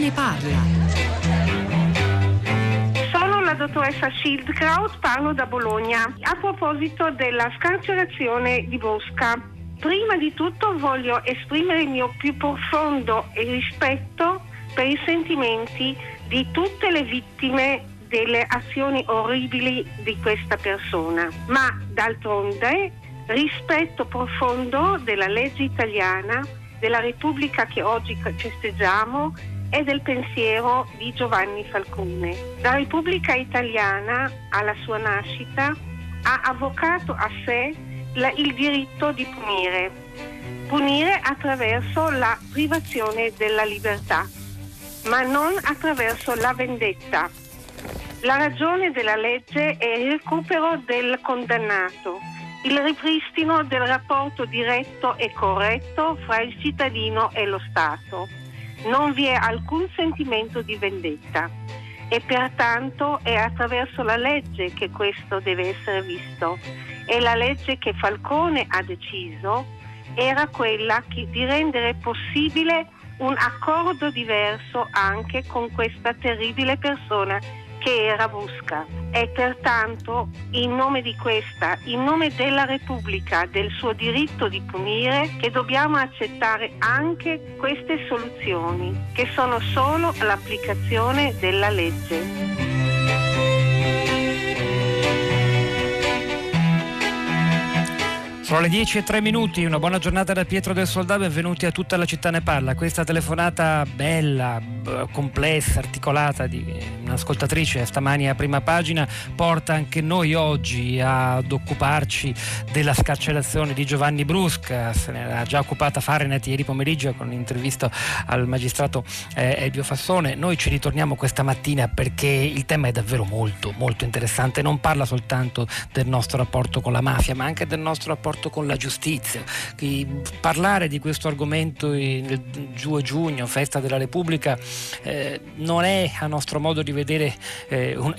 ne parla. Sono la dottoressa Schildkraut, parlo da Bologna. A proposito della scarcerazione di Bosca, prima di tutto voglio esprimere il mio più profondo rispetto per i sentimenti di tutte le vittime delle azioni orribili di questa persona, ma d'altronde rispetto profondo della legge italiana, della Repubblica che oggi festeggiamo e del pensiero di Giovanni Falcone. La Repubblica italiana, alla sua nascita, ha avvocato a sé il diritto di punire attraverso la privazione della libertà, ma non attraverso la vendetta. La ragione della legge è il recupero del condannato, il ripristino del rapporto diretto e corretto fra il cittadino e lo Stato. Non vi è alcun sentimento di vendetta e pertanto è attraverso la legge che questo deve essere visto, e la legge che Falcone ha deciso era quella di rendere possibile un accordo diverso anche con questa terribile persona che era Brusca, e pertanto in nome di questa, in nome della Repubblica, del suo diritto di punire, che dobbiamo accettare anche queste soluzioni che sono solo l'applicazione della legge. Sono le 10:03, una buona giornata da Pietro del Soldà, benvenuti a Tutta la città ne parla. Questa telefonata bella, complessa, articolata di un'ascoltatrice stamani a prima pagina porta anche noi oggi ad occuparci della scarcerazione di Giovanni Brusca. Se ne era già occupata Farenet ieri pomeriggio con un'intervista al magistrato Elio Fassone. Noi ci ritorniamo questa mattina perché il tema è davvero molto, molto interessante. Non parla soltanto del nostro rapporto con la mafia, ma anche del nostro rapporto con la giustizia. Parlare di questo argomento il 2 giugno, festa della Repubblica, non è, a nostro modo di vedere,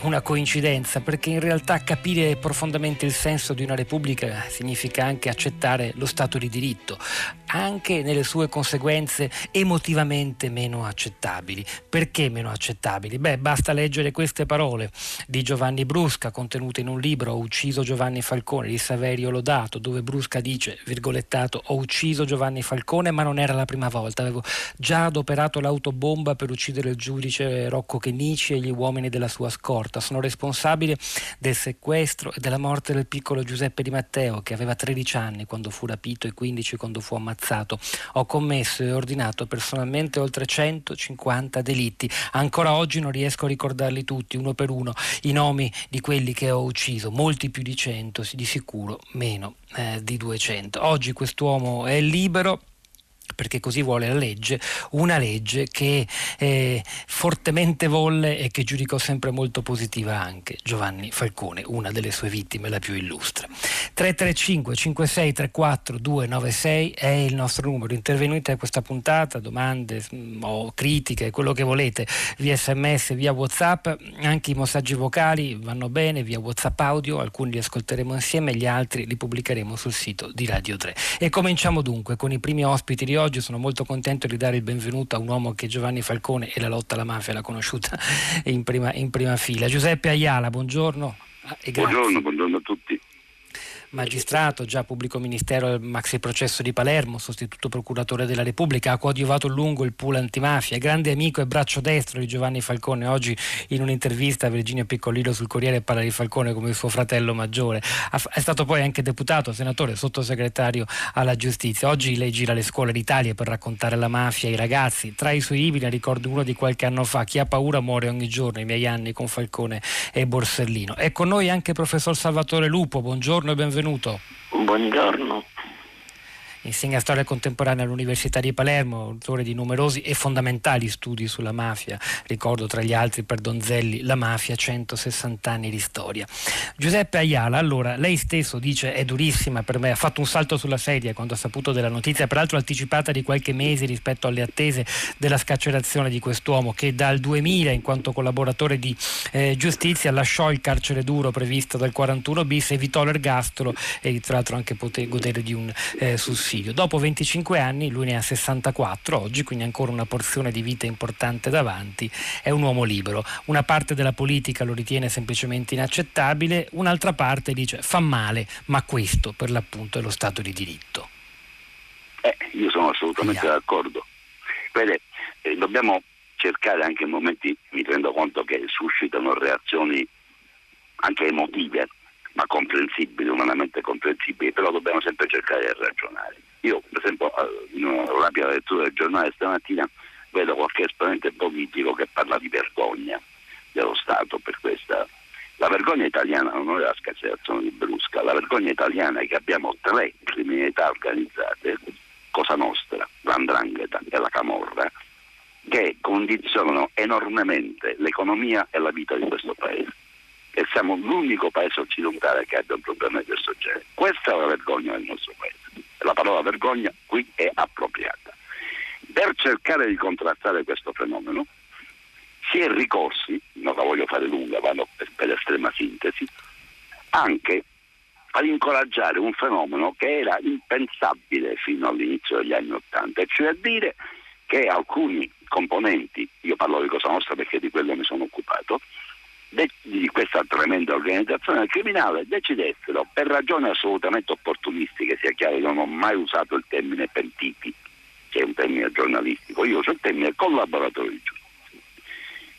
una coincidenza, perché in realtà capire profondamente il senso di una Repubblica significa anche accettare lo Stato di diritto, anche nelle sue conseguenze emotivamente meno accettabili. Perché meno accettabili? Beh, basta leggere queste parole di Giovanni Brusca contenute in un libro, Ho ucciso Giovanni Falcone, di Saverio Lodato, dove Brusca dice, virgolettato, ho ucciso Giovanni Falcone, ma non era la prima volta, avevo già adoperato l'autobomba per uccidere il giudice Rocco Chinnici e gli uomini della sua scorta, sono responsabile del sequestro e della morte del piccolo Giuseppe Di Matteo, che aveva 13 anni quando fu rapito e 15 quando fu ammazzato, ho commesso e ordinato personalmente oltre 150 delitti, ancora oggi non riesco a ricordarli tutti, uno per uno, i nomi di quelli che ho ucciso, molti più di 100, di sicuro meno di 200. Oggi quest'uomo è libero perché così vuole la legge, una legge che fortemente volle e che giudicò sempre molto positiva anche Giovanni Falcone, una delle sue vittime, la più illustre. 335 5634 296 è il nostro numero, intervenite a questa puntata, domande o critiche, quello che volete, via sms, via whatsapp, anche i messaggi vocali vanno bene, via whatsapp audio, alcuni li ascolteremo insieme, gli altri li pubblicheremo sul sito di Radio 3. E cominciamo dunque con i primi ospiti di oggi. Sono molto contento di dare il benvenuto a un uomo che Giovanni Falcone e la lotta alla mafia l'ha conosciuta in prima fila. Giuseppe Ayala, buongiorno. Buongiorno a tutti. Magistrato, già pubblico ministero al maxi processo di Palermo, sostituto procuratore della Repubblica, ha coadiuvato lungo il pool antimafia, grande amico e braccio destro di Giovanni Falcone. Oggi in un'intervista a Virginio Piccolillo sul Corriere parla di Falcone come suo fratello maggiore, è stato poi anche deputato, senatore, sottosegretario alla giustizia. Oggi lei gira le scuole d'Italia per raccontare la mafia ai ragazzi, tra i suoi ibili ricordo uno di qualche anno fa, chi ha paura muore ogni giorno, i miei anni con Falcone e Borsellino. È con noi anche il professor Salvatore Lupo, buongiorno e benvenuto. Buongiorno. Insegna storia contemporanea all'Università di Palermo, autore di numerosi e fondamentali studi sulla mafia, ricordo tra gli altri per Donzelli La mafia, 160 anni di storia. Giuseppe Ayala, allora, lei stesso dice è durissima per me, ha fatto un salto sulla sedia quando ha saputo della notizia, peraltro anticipata di qualche mese rispetto alle attese della scarcerazione di quest'uomo che dal 2000 in quanto collaboratore di giustizia lasciò il carcere duro previsto dal 41 bis, evitò l'ergastolo e tra l'altro anche poté godere di un sussidio figlio. Dopo 25 anni, lui ne ha 64 oggi, quindi ancora una porzione di vita importante davanti, è un uomo libero. Una parte della politica lo ritiene semplicemente inaccettabile, un'altra parte dice fa male, ma questo per l'appunto è lo Stato di diritto. Io sono assolutamente d'accordo. Vede, dobbiamo cercare anche in momenti, mi rendo conto che suscitano reazioni anche emotive, ma comprensibili, umanamente comprensibili, però dobbiamo sempre cercare di ragionare. Io, per esempio, in una rapida lettura del giornale stamattina vedo qualche esponente politico che parla di vergogna dello Stato per questa. La vergogna italiana non è la scarcerazione di Brusca, la vergogna italiana è che abbiamo tre criminalità organizzate, Cosa Nostra, la 'Ndrangheta e la Camorra, che condizionano enormemente l'economia e la vita di questo paese. E siamo l'unico paese occidentale che abbia un problema di questo genere. Questa è la vergogna del nostro paese. La parola vergogna qui è appropriata. Per cercare di contrastare questo fenomeno si è ricorsi, non la voglio fare lunga, vado per estrema sintesi, anche ad incoraggiare un fenomeno che era impensabile fino all'inizio degli anni Ottanta, cioè a dire che alcuni componenti, io parlo di Cosa Nostra perché di quello mi sono occupato, di questa tremenda organizzazione criminale decidessero, per ragioni assolutamente opportunistiche, sia chiaro che non ho mai usato il termine pentiti, che è un termine giornalistico, io uso il termine collaboratori di giustizia.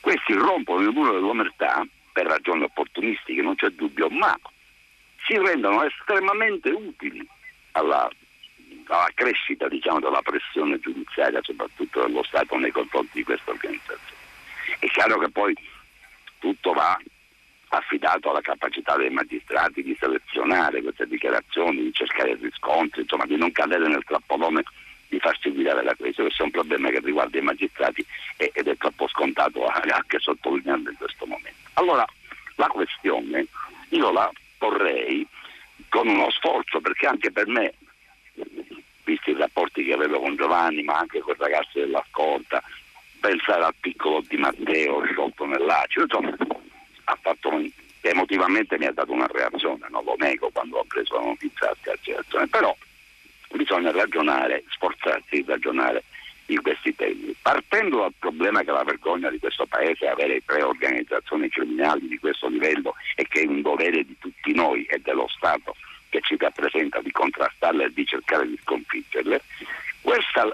Questi rompono il muro dell'omertà per ragioni opportunistiche, non c'è dubbio, ma si rendono estremamente utili alla crescita, diciamo, della pressione giudiziaria, soprattutto dello Stato nei confronti di questa organizzazione. È chiaro che poi tutto va affidato alla capacità dei magistrati di selezionare queste dichiarazioni, di cercare riscontri, insomma di non cadere nel trappolone di farsi guidare da questo. Questo è un problema che riguarda i magistrati ed è troppo scontato anche sottolineando in questo momento. Allora la questione io la porrei con uno sforzo, perché anche per me, visti i rapporti che avevo con Giovanni, ma anche con i ragazzi della scorta, pensare al piccolo Di Matteo sciolto nell'acido, insomma, ha fatto emotivamente mi ha dato una reazione, non lo nego, quando ho preso la notizia della scarcerazione, però bisogna ragionare, sforzarsi di ragionare di questi temi, partendo dal problema che la vergogna di questo paese è avere tre organizzazioni criminali di questo livello e che è un dovere di tutti noi e dello Stato che ci rappresenta di contrastarle e di cercare di sconfiggerle. Questa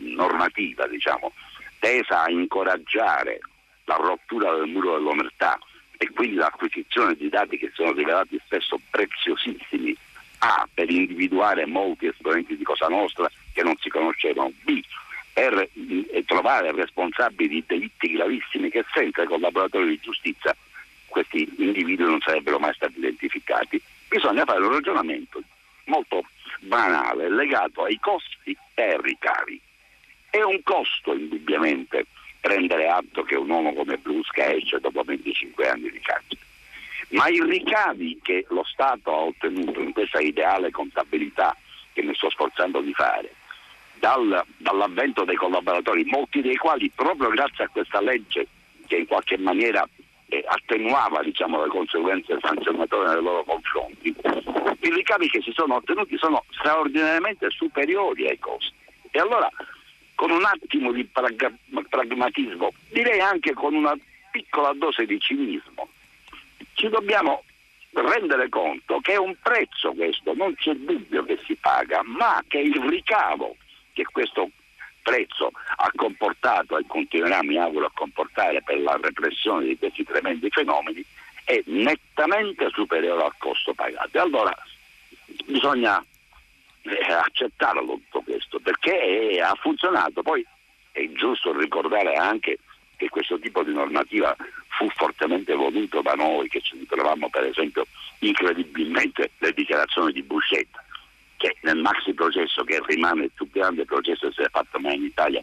normativa, diciamo, tesa a incoraggiare la rottura del muro dell'omertà e quindi l'acquisizione di dati che sono rivelati spesso preziosissimi, A, per individuare molti esponenti di Cosa Nostra che non si conoscevano, B, per trovare responsabili di delitti gravissimi che senza i collaboratori di giustizia questi individui non sarebbero mai stati identificati. Bisogna fare un ragionamento molto banale legato ai costi e ai ricavi. È un costo indubbiamente prendere atto che un uomo come Brusca esce dopo 25 anni di carcere, ma i ricavi che lo Stato ha ottenuto in questa ideale contabilità che mi sto sforzando di fare, dall'avvento dei collaboratori, molti dei quali proprio grazie a questa legge che in qualche maniera attenuava, diciamo, le conseguenze sanzionatorie nei loro confronti, i ricavi che si sono ottenuti sono straordinariamente superiori ai costi. E allora, con un attimo di pragmatismo, direi anche con una piccola dose di cinismo, ci dobbiamo rendere conto che è un prezzo questo, non c'è dubbio che si paga, ma che il ricavo che questo prezzo ha comportato e continuerà, mi auguro, a comportare per la repressione di questi tremendi fenomeni è nettamente superiore al costo pagato. E allora bisogna accettarlo tutto questo, perché ha funzionato. Poi è giusto ricordare anche che questo tipo di normativa fu fortemente voluto da noi, che ci ritrovammo per esempio incredibilmente le dichiarazioni di Buscetta, che nel maxi processo, che rimane il più grande processo che si è fatto mai in Italia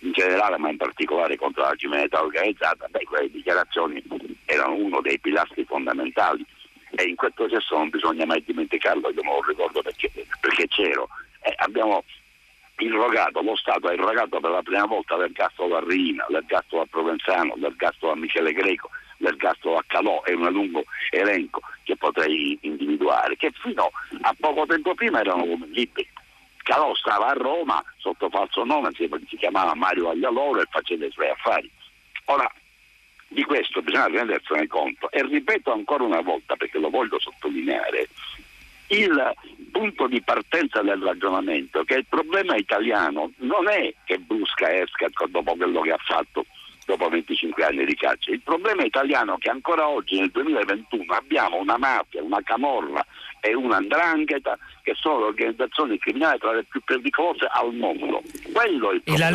in generale, ma in particolare contro la criminalità organizzata, quelle dichiarazioni erano uno dei pilastri fondamentali. E in quel processo non bisogna mai dimenticarlo, io me lo ricordo perché c'ero. Abbiamo irrogato, lo Stato ha irrogato per la prima volta l'ergastolo a Riina, l'ergastolo a Provenzano, l'ergastolo a Michele Greco, l'ergastolo a Calò, è un lungo elenco che potrei individuare, che fino a poco tempo prima erano liberi. Calò stava a Roma sotto falso nome, si chiamava Mario Aglialoro e faceva i suoi affari. Ora, di questo bisogna rendersene conto, e ripeto ancora una volta perché lo voglio sottolineare, il punto di partenza del ragionamento che il problema italiano non è che Brusca esca dopo quello che ha fatto dopo 25 anni di caccia. Il problema italiano è che ancora oggi nel 2021 abbiamo una mafia, una camorra e una 'ndrangheta che sono le organizzazioni criminali tra le più pericolose al mondo. Quello è il problema.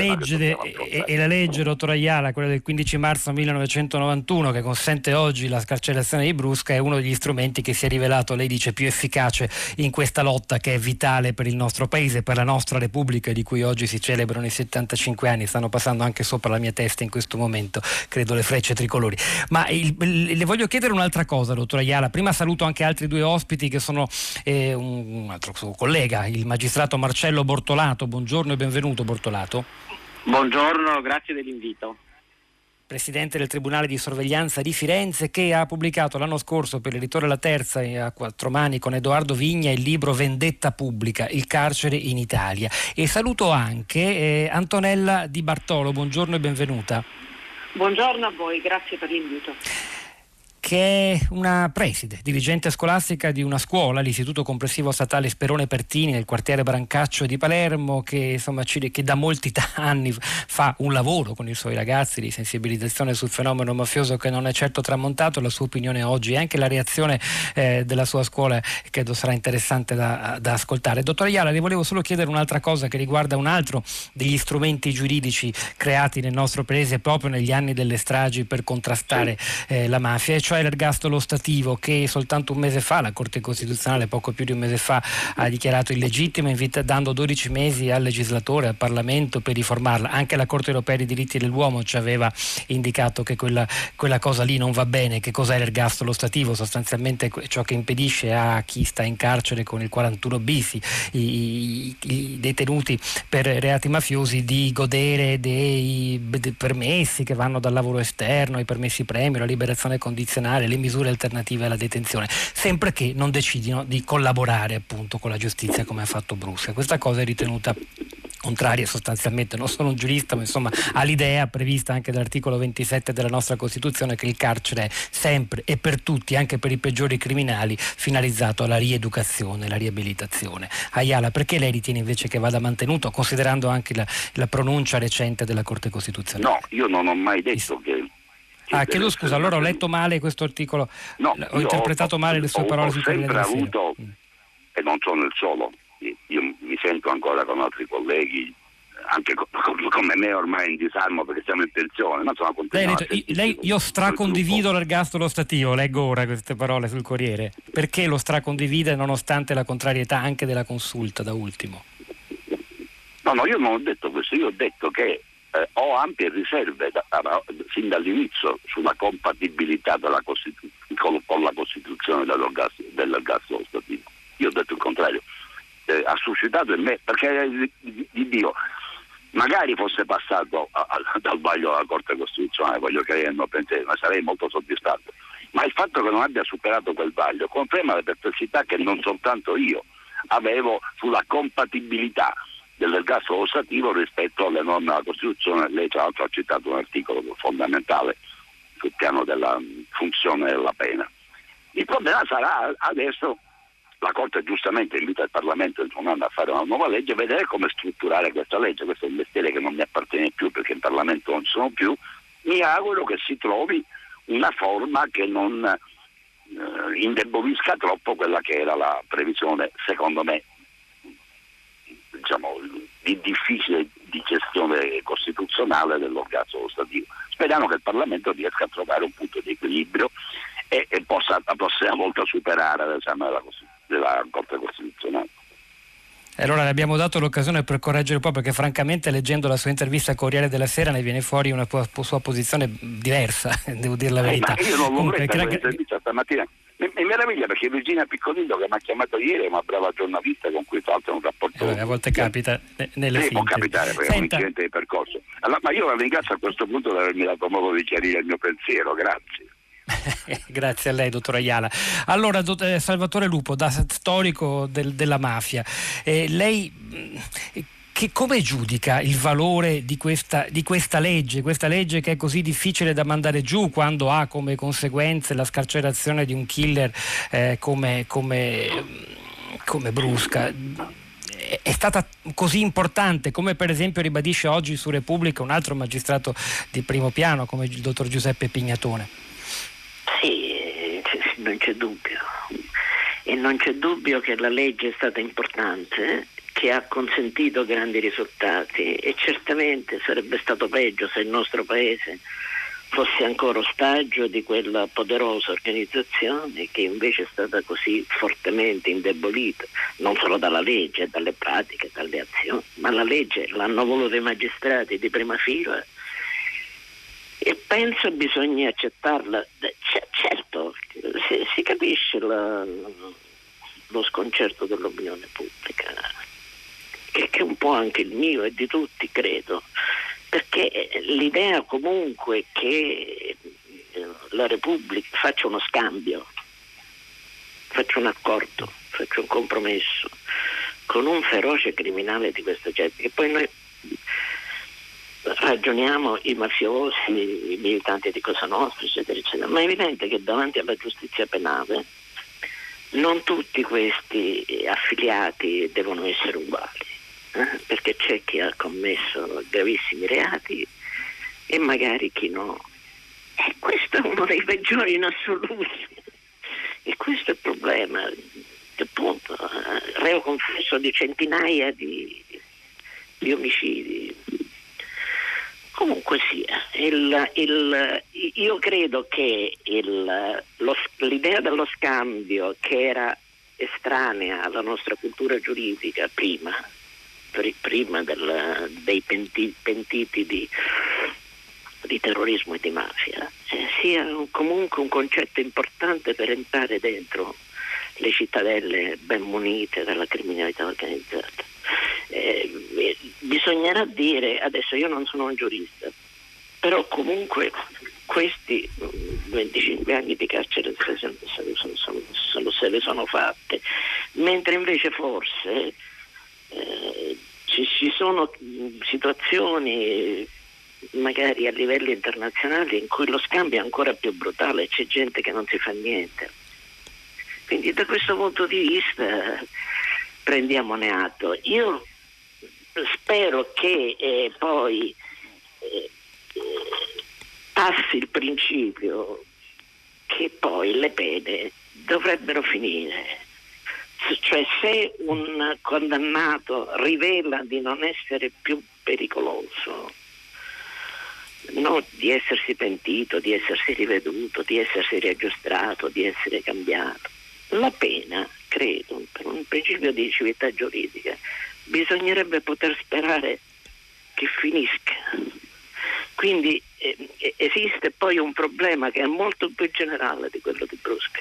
E la legge, dottor Ayala, quella del 15 marzo 1991 che consente oggi la scarcerazione di Brusca, è uno degli strumenti che si è rivelato, lei dice, più efficace in questa lotta che è vitale per il nostro paese, per la nostra Repubblica, di cui oggi si celebrano i 75 anni. Stanno passando anche sopra la mia testa in questo momento, credo, le frecce tricolori. Ma le voglio chiedere un'altra cosa, dottor Ayala. Prima saluto anche altri due ospiti che sono un altro suo collega, il magistrato Marcello Bortolato. Buongiorno e benvenuto, Bortolato. Buongiorno, grazie dell'invito. Presidente del Tribunale di Sorveglianza di Firenze, che ha pubblicato l'anno scorso per l'editore La Terza a quattro mani con Edoardo Vigna il libro Vendetta Pubblica, il carcere in Italia. E saluto anche Antonella Di Bartolo. Buongiorno e benvenuta. Buongiorno a voi, grazie per l'invito. Che è una preside, dirigente scolastica di una scuola, l'Istituto Comprensivo Statale Sperone Pertini nel quartiere Brancaccio di Palermo, che da molti anni fa un lavoro con i suoi ragazzi di sensibilizzazione sul fenomeno mafioso che non è certo tramontato. La sua opinione oggi e anche la reazione della sua scuola credo sarà interessante da ascoltare. Dottor Ayala, le volevo solo chiedere un'altra cosa che riguarda un altro degli strumenti giuridici creati nel nostro paese proprio negli anni delle stragi per contrastare la mafia, e cioè l'ergastolo stativo, che soltanto un mese fa la Corte Costituzionale, poco più di un mese fa, ha dichiarato illegittimo, dando 12 mesi al legislatore, al Parlamento, per riformarla. Anche la Corte Europea dei diritti dell'uomo ci aveva indicato che quella cosa lì non va bene. Che cos'è l'ergastolo stativo? Sostanzialmente ciò che impedisce a chi sta in carcere con il 41 bis i detenuti per reati mafiosi di godere dei permessi che vanno dal lavoro esterno, i permessi premio, la liberazione condizionale, le misure alternative alla detenzione, sempre che non decidino di collaborare appunto con la giustizia come ha fatto Brusca. Questa cosa è ritenuta contraria sostanzialmente, non sono un giurista, ma insomma all'idea prevista anche dall'articolo 27 della nostra Costituzione che il carcere è sempre e per tutti, anche per i peggiori criminali, finalizzato alla rieducazione, alla riabilitazione. Ayala, perché lei ritiene invece che vada mantenuto, considerando anche la pronuncia recente della Corte Costituzionale? No, io non ho mai detto che... Ah, chiedo scusa, allora ho letto male questo articolo, no, ho interpretato male le sue parole. Ho sempre avuto, e non sono il solo, io mi sento ancora con altri colleghi, anche come me ormai in disarmo perché siamo in pensione, ma sono contento. Lei, io stracondivido l'ergastolo stativo, leggo ora queste parole sul Corriere, perché lo stracondivide nonostante la contrarietà anche della Consulta da ultimo? No, io non ho detto questo, io ho detto che ho ampie riserve sin dall'inizio sulla compatibilità con la Costituzione dell'ergastolo stativo. Io ho detto il contrario. Ha suscitato in me, perché di Dio, magari fosse passato dal vaglio alla Corte Costituzionale, voglio credere, ma sarei molto soddisfatto. Ma il fatto che non abbia superato quel vaglio conferma le perplessità che non soltanto io avevo sulla compatibilità dell'ergastolo stativo rispetto alle norme della Costituzione. Lei tra l'altro ha citato un articolo fondamentale sul piano della funzione della pena. Il problema sarà adesso, la Corte giustamente invita il Parlamento in tornando a fare una nuova legge, vedere come strutturare questa legge. Questo è un mestiere che non mi appartiene più perché in Parlamento non sono più. Mi auguro che si trovi una forma che non indebolisca troppo quella che era la previsione, secondo me, diciamo, di difficile di gestione costituzionale dell'organo stativo. Speriamo che il Parlamento riesca a trovare un punto di equilibrio e possa la prossima volta superare l'esame della Corte Costituzionale. Allora le abbiamo dato l'occasione per correggere un po', perché francamente leggendo la sua intervista al Corriere della Sera ne viene fuori una sua posizione diversa, devo dire la verità. Ma io non l'ho letta l'intervista stamattina. Mi meraviglia perché Virginia Piccolillo, che mi ha chiamato ieri, è una brava giornalista con cui tra l'altro è un rapporto. A volte capita nelle finte. Può capitare perché è un incidente di percorso. Allora, ma io la ringrazio a questo punto di avermi dato modo di chiarire il mio pensiero, grazie. Grazie a lei, dottor Ayala. Allora, Salvatore Lupo, da storico della mafia, lei che come giudica il valore di questa legge che è così difficile da mandare giù, quando ha come conseguenze la scarcerazione di un killer come Brusca? È stata così importante, come per esempio ribadisce oggi su Repubblica un altro magistrato di primo piano come il dottor Giuseppe Pignatone? Sì, non c'è dubbio. E non c'è dubbio che la legge è stata importante, che ha consentito grandi risultati, e certamente sarebbe stato peggio se il nostro paese fosse ancora ostaggio di quella poderosa organizzazione che invece è stata così fortemente indebolita, non solo dalla legge, dalle pratiche, dalle azioni, ma la legge l'hanno voluta i magistrati di prima fila, e penso bisogna accettarla. Certo, si capisce lo sconcerto dell'opinione pubblica, che è un po' anche il mio e di tutti, credo, perché l'idea comunque che la Repubblica faccia uno scambio, faccia un accordo, faccia un compromesso con un feroce criminale di questo genere, che poi noi ragioniamo i mafiosi, i militanti di Cosa Nostra, eccetera, eccetera, ma è evidente che davanti alla giustizia penale non tutti questi affiliati devono essere uguali, perché c'è chi ha commesso gravissimi reati e magari chi no, e questo è uno dei peggiori in assoluto, e questo è il problema, appunto, reo confesso di centinaia di omicidi. Comunque sia, io credo che l'idea dello scambio, che era estranea alla nostra cultura giuridica prima dei pentiti di terrorismo e di mafia, sia comunque un concetto importante per entrare dentro le cittadelle ben munite dalla criminalità organizzata. Bisognerà dire, adesso io non sono un giurista, però comunque questi 25 anni di carcere se le sono fatte, mentre invece forse ci sono situazioni magari a livello internazionale in cui lo scambio è ancora più brutale, c'è gente che non si fa niente, quindi da questo punto di vista prendiamone atto. Io spero che poi passi il principio che poi le pene dovrebbero finire, cioè se un condannato rivela di non essere più pericoloso, no, di essersi pentito, di essersi riveduto, di essersi riaggiustato, di essere cambiato, la pena, credo, per un principio di civiltà giuridica bisognerebbe poter sperare che finisca. Quindi esiste poi un problema che è molto più generale di quello di Brusca.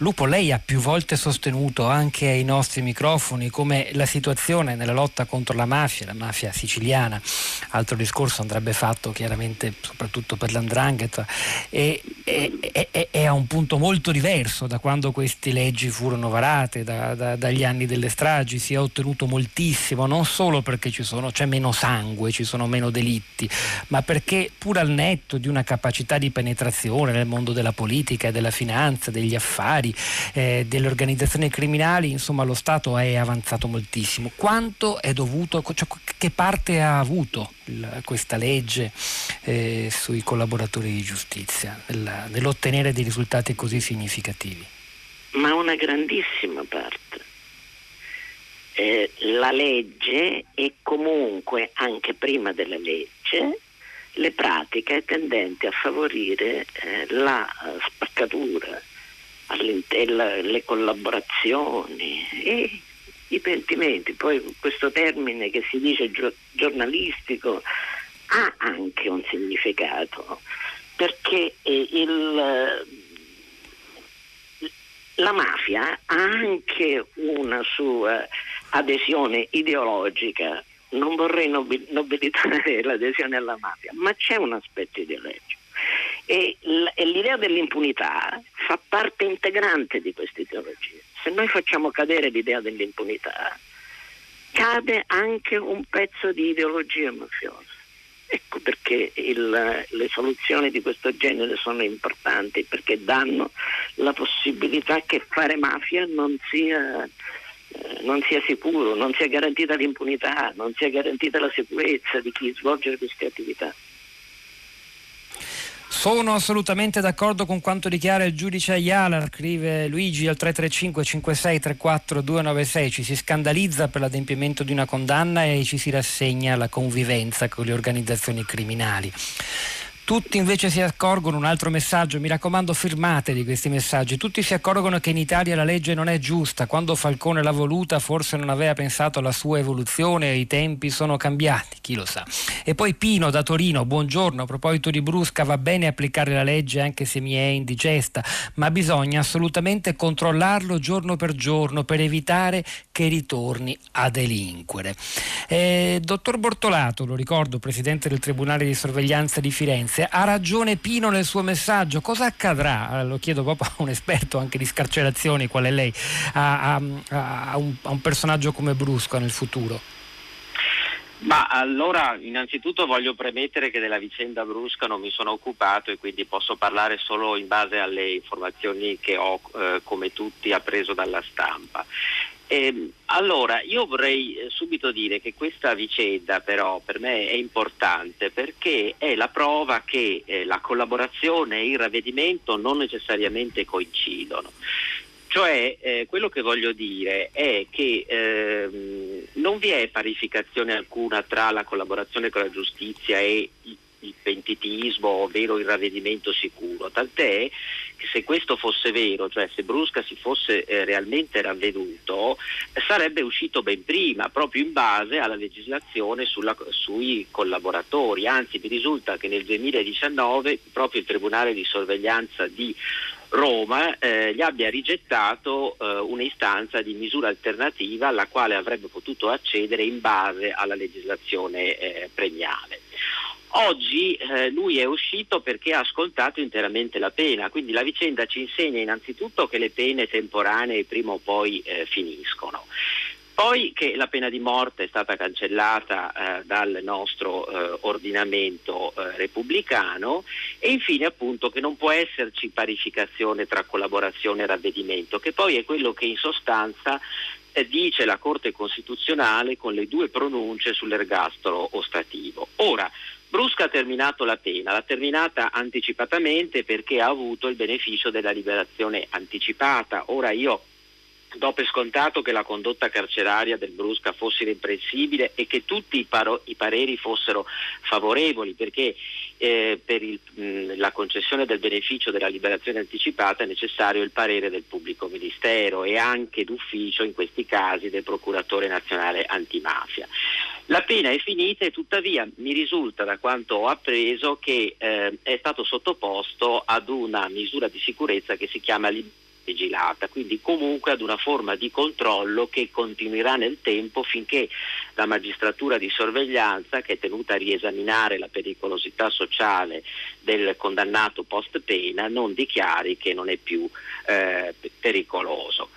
Lupo, lei ha più volte sostenuto anche ai nostri microfoni come la situazione nella lotta contro la mafia siciliana, altro discorso andrebbe fatto chiaramente soprattutto per l''ndrangheta, è a un punto molto diverso da quando queste leggi furono varate, dagli anni delle stragi si è ottenuto moltissimo, non solo perché c'è meno sangue, ci sono meno delitti, ma perché pur al netto di una capacità di penetrazione nel mondo della politica, della finanza, degli affari, delle organizzazioni criminali, insomma lo Stato è avanzato moltissimo. Quanto è dovuto, cioè, che parte ha avuto questa legge sui collaboratori di giustizia nell'ottenere dei risultati così significativi? Ma una grandissima parte. La legge, e comunque anche prima della legge, le pratiche tendenti a favorire la spaccatura, le collaborazioni e i pentimenti. Poi questo termine che si dice giornalistico ha anche un significato, perché la mafia ha anche una sua adesione ideologica non vorrei nobilitare l'adesione alla mafia, ma c'è un aspetto ideologico e l'idea dell'impunità fa parte integrante di questa ideologia. Se noi facciamo cadere l'idea dell'impunità, cade anche un pezzo di ideologia mafiosa. Ecco perché le soluzioni di questo genere sono importanti, perché danno la possibilità che fare mafia non sia sicuro, non sia garantita l'impunità, non sia garantita la sicurezza di chi svolge queste attività. Sono assolutamente d'accordo con quanto dichiara il giudice Ayala, scrive Luigi al 335 56 34 296. Ci si scandalizza per l'adempimento di una condanna e ci si rassegna alla convivenza con le organizzazioni criminali. Tutti invece si accorgono, un altro messaggio, mi raccomando firmatevi questi messaggi, tutti si accorgono che in Italia la legge non è giusta, quando Falcone l'ha voluta forse non aveva pensato alla sua evoluzione, i tempi sono cambiati, chi lo sa. E poi Pino da Torino, buongiorno, a proposito di Brusca, va bene applicare la legge anche se mi è indigesta, ma bisogna assolutamente controllarlo giorno per giorno per evitare che ritorni a delinquere. Dottor Bortolato, lo ricordo, presidente del Tribunale di Sorveglianza di Firenze, ha ragione Pino nel suo messaggio. Cosa accadrà? Lo chiedo proprio a un esperto anche di scarcerazioni, qual è lei, a un personaggio come Brusca nel futuro? Ma allora innanzitutto voglio premettere che della vicenda Brusca non mi sono occupato e quindi posso parlare solo in base alle informazioni che ho, come tutti, appreso dalla stampa. Allora io vorrei subito dire che questa vicenda però per me è importante perché è la prova che la collaborazione e il ravvedimento non necessariamente coincidono. Cioè quello che voglio dire è che non vi è parificazione alcuna tra la collaborazione con la giustizia e il pentitismo, ovvero il ravvedimento sicuro, tant'è che se questo fosse vero, cioè se Brusca si fosse realmente ravveduto, sarebbe uscito ben prima, proprio in base alla legislazione sui collaboratori. Anzi, mi risulta che nel 2019 proprio il Tribunale di Sorveglianza di Roma gli abbia rigettato un'istanza di misura alternativa alla quale avrebbe potuto accedere in base alla legislazione premiale. Oggi lui è uscito perché ha ascoltato interamente la pena, quindi la vicenda ci insegna innanzitutto che le pene temporanee prima o poi finiscono. Poi che la pena di morte è stata cancellata dal nostro ordinamento repubblicano e infine appunto che non può esserci parificazione tra collaborazione e ravvedimento, che poi è quello che in sostanza dice la Corte Costituzionale con le due pronunce sull'ergastolo ostativo. Ora, Brusca ha terminato la pena, l'ha terminata anticipatamente perché ha avuto il beneficio della liberazione anticipata. Ora io do per scontato che la condotta carceraria del Brusca fosse irreprensibile e che tutti i pareri fossero favorevoli, perché per la concessione del beneficio della liberazione anticipata è necessario il parere del pubblico ministero e anche d'ufficio in questi casi del procuratore nazionale antimafia. La pena è finita e tuttavia mi risulta da quanto ho appreso che è stato sottoposto ad una misura di sicurezza che si chiama vigilata, quindi comunque ad una forma di controllo che continuerà nel tempo finché la magistratura di sorveglianza, che è tenuta a riesaminare la pericolosità sociale del condannato post pena, non dichiari che non è più pericoloso.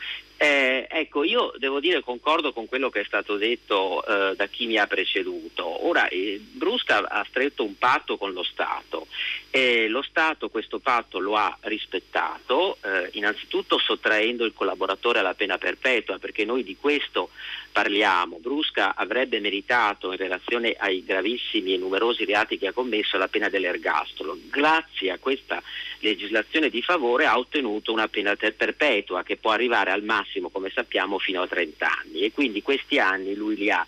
Ecco, io devo dire concordo con quello che è stato detto da chi mi ha preceduto. Ora Brusca ha stretto un patto con lo Stato e lo Stato questo patto lo ha rispettato, innanzitutto sottraendo il collaboratore alla pena perpetua, perché noi di questo parliamo. Brusca avrebbe meritato in relazione ai gravissimi e numerosi reati che ha commesso la pena dell'ergastolo. Grazie a questa legislazione di favore ha ottenuto una pena perpetua che può arrivare al massimo, come sappiamo, fino a 30 anni e quindi questi anni lui li ha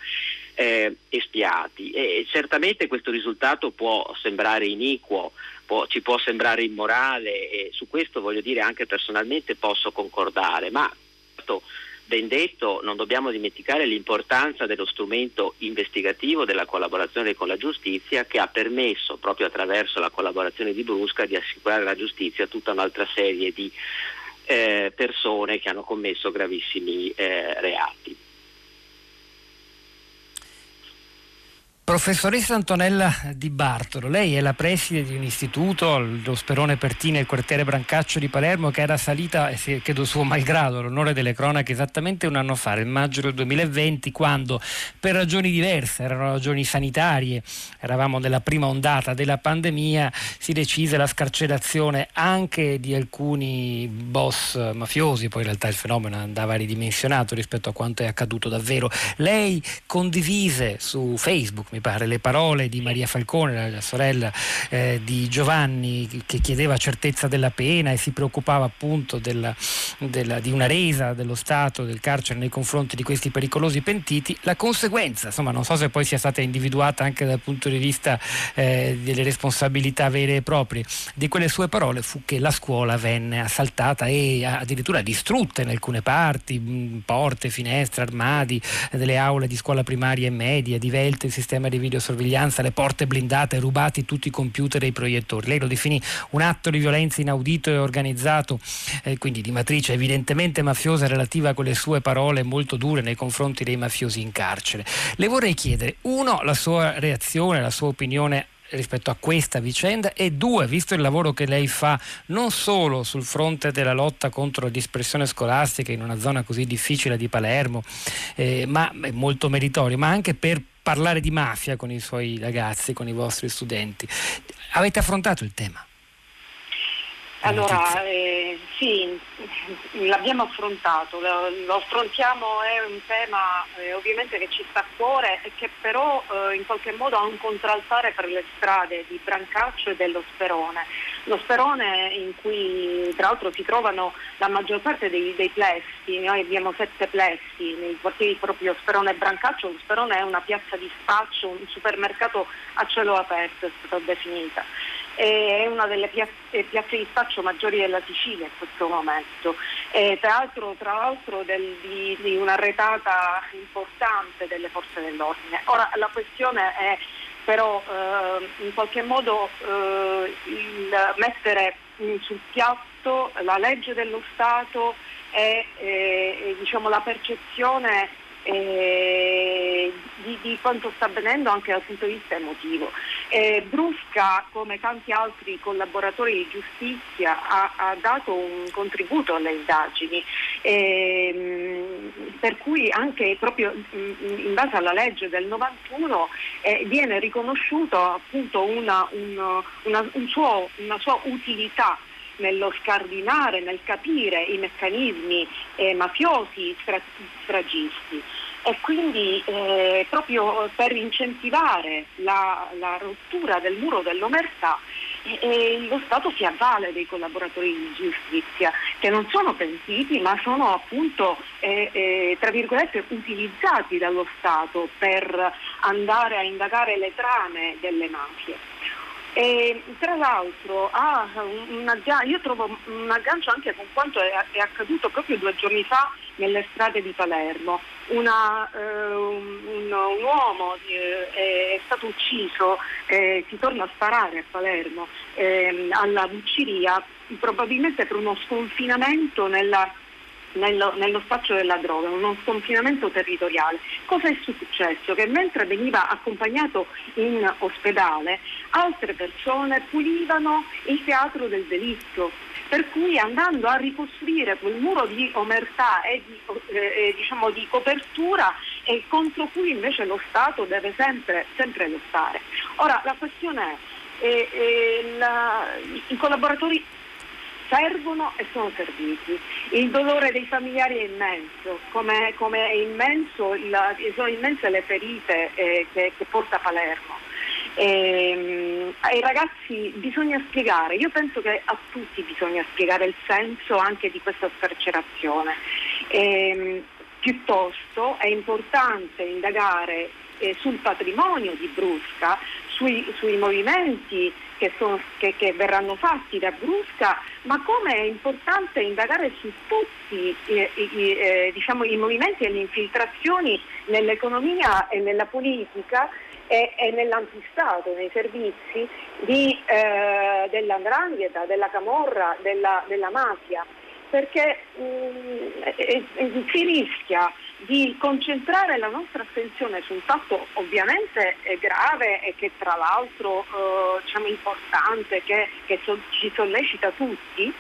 espiati e certamente questo risultato può sembrare iniquo, ci può sembrare immorale e su questo voglio dire anche personalmente posso concordare, ma ben detto non dobbiamo dimenticare l'importanza dello strumento investigativo della collaborazione con la giustizia che ha permesso proprio attraverso la collaborazione di Brusca di assicurare alla giustizia tutta un'altra serie di persone che hanno commesso gravissimi reati. Professoressa Antonella Di Bartolo, lei è la preside di un istituto, lo Sperone Pertini, il quartiere Brancaccio di Palermo, che era salita, credo suo malgrado, all'onore delle cronache esattamente un anno fa, nel maggio del 2020, quando per ragioni diverse, erano ragioni sanitarie, eravamo nella prima ondata della pandemia, si decise la scarcerazione anche di alcuni boss mafiosi, poi in realtà il fenomeno andava ridimensionato rispetto a quanto è accaduto davvero. Lei condivise su Facebook, mi pare, le parole di Maria Falcone, la sorella di Giovanni, che chiedeva certezza della pena e si preoccupava appunto di una resa dello Stato, del carcere nei confronti di questi pericolosi pentiti. La conseguenza, insomma, non so se poi sia stata individuata anche dal punto di vista delle responsabilità vere e proprie di quelle sue parole, fu che la scuola venne assaltata e addirittura distrutta in alcune parti, porte, finestre, armadi, delle aule di scuola primaria e media, divelte il sistema di videosorveglianza, le porte blindate, rubati tutti i computer e i proiettori. Lei lo definì un atto di violenza inaudito e organizzato, quindi di matrice evidentemente mafiosa, relativa a quelle sue parole molto dure nei confronti dei mafiosi in carcere. Le vorrei chiedere, uno, la sua reazione, la sua opinione rispetto a questa vicenda, e due, visto il lavoro che lei fa non solo sul fronte della lotta contro la dispersione scolastica in una zona così difficile di Palermo, ma è molto meritorio, ma anche per parlare di mafia con i suoi ragazzi, con i vostri studenti, avete affrontato il tema? Allora, sì, l'abbiamo affrontato, lo affrontiamo, è un tema ovviamente che ci sta a cuore e che però in qualche modo ha un contraltare per le strade di Brancaccio e dello Sperone. Lo Sperone in cui tra l'altro si trovano la maggior parte dei plessi, noi abbiamo 7 plessi nei quartieri proprio Sperone e Brancaccio. Lo Sperone è una piazza di spaccio, un supermercato a cielo aperto è stata definita. È una delle piazze di spaccio maggiori della Sicilia in questo momento, tra l'altro di una retata importante delle forze dell'ordine. Ora la questione è però in qualche modo il mettere sul piatto la legge dello Stato e diciamo la percezione di quanto sta avvenendo anche dal punto di vista emotivo. Brusca, come tanti altri collaboratori di giustizia, ha dato un contributo alle indagini, per cui anche proprio in base alla legge del 91 viene riconosciuto appunto una sua utilità nello scardinare, nel capire i meccanismi mafiosi, stragisti, e quindi proprio per incentivare la rottura del muro dell'omertà lo Stato si avvale dei collaboratori di giustizia che non sono pentiti, ma sono appunto tra virgolette utilizzati dallo Stato per andare a indagare le trame delle mafie. E tra l'altro io trovo un aggancio anche con quanto è accaduto proprio 2 giorni fa nelle strade di Palermo. Un uomo è stato ucciso, si torna a sparare a Palermo alla Bucciria, probabilmente per uno sconfinamento nello spaccio della droga, uno sconfinamento territoriale. Cosa è successo? Che mentre veniva accompagnato in ospedale, altre persone pulivano il teatro del delitto, per cui andando a ricostruire quel muro di omertà e diciamo di copertura contro cui invece lo Stato deve sempre lottare. Ora la questione è i collaboratori servono e sono serviti. Il dolore dei familiari è immenso, come è immenso sono immense le ferite che porta Palermo. Ai ragazzi bisogna spiegare, io penso che a tutti bisogna spiegare il senso anche di questa scarcerazione. Piuttosto è importante indagare sul patrimonio di Brusca, sui movimenti che verranno fatti da Brusca, ma come è importante indagare su tutti i movimenti e le infiltrazioni nell'economia e nella politica e nell'antistato, nei servizi della 'ndrangheta, della Camorra, della mafia. perché si rischia di concentrare la nostra attenzione su un fatto ovviamente grave e che tra l'altro importante, che ci sollecita tutti,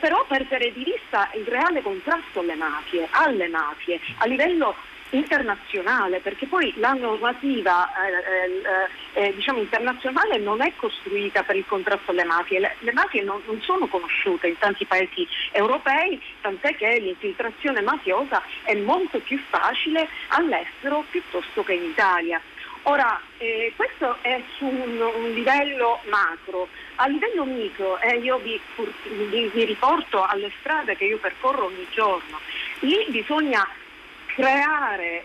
però perdere di vista il reale contrasto alle mafie a livello internazionale, perché poi la normativa internazionale non è costruita per il contrasto alle mafie. Le mafie non sono conosciute in tanti paesi europei, tant'è che l'infiltrazione mafiosa è molto più facile all'estero piuttosto che in Italia. Ora, questo è su un livello macro. A livello micro, io vi riporto alle strade che io percorro ogni giorno. Lì bisogna creare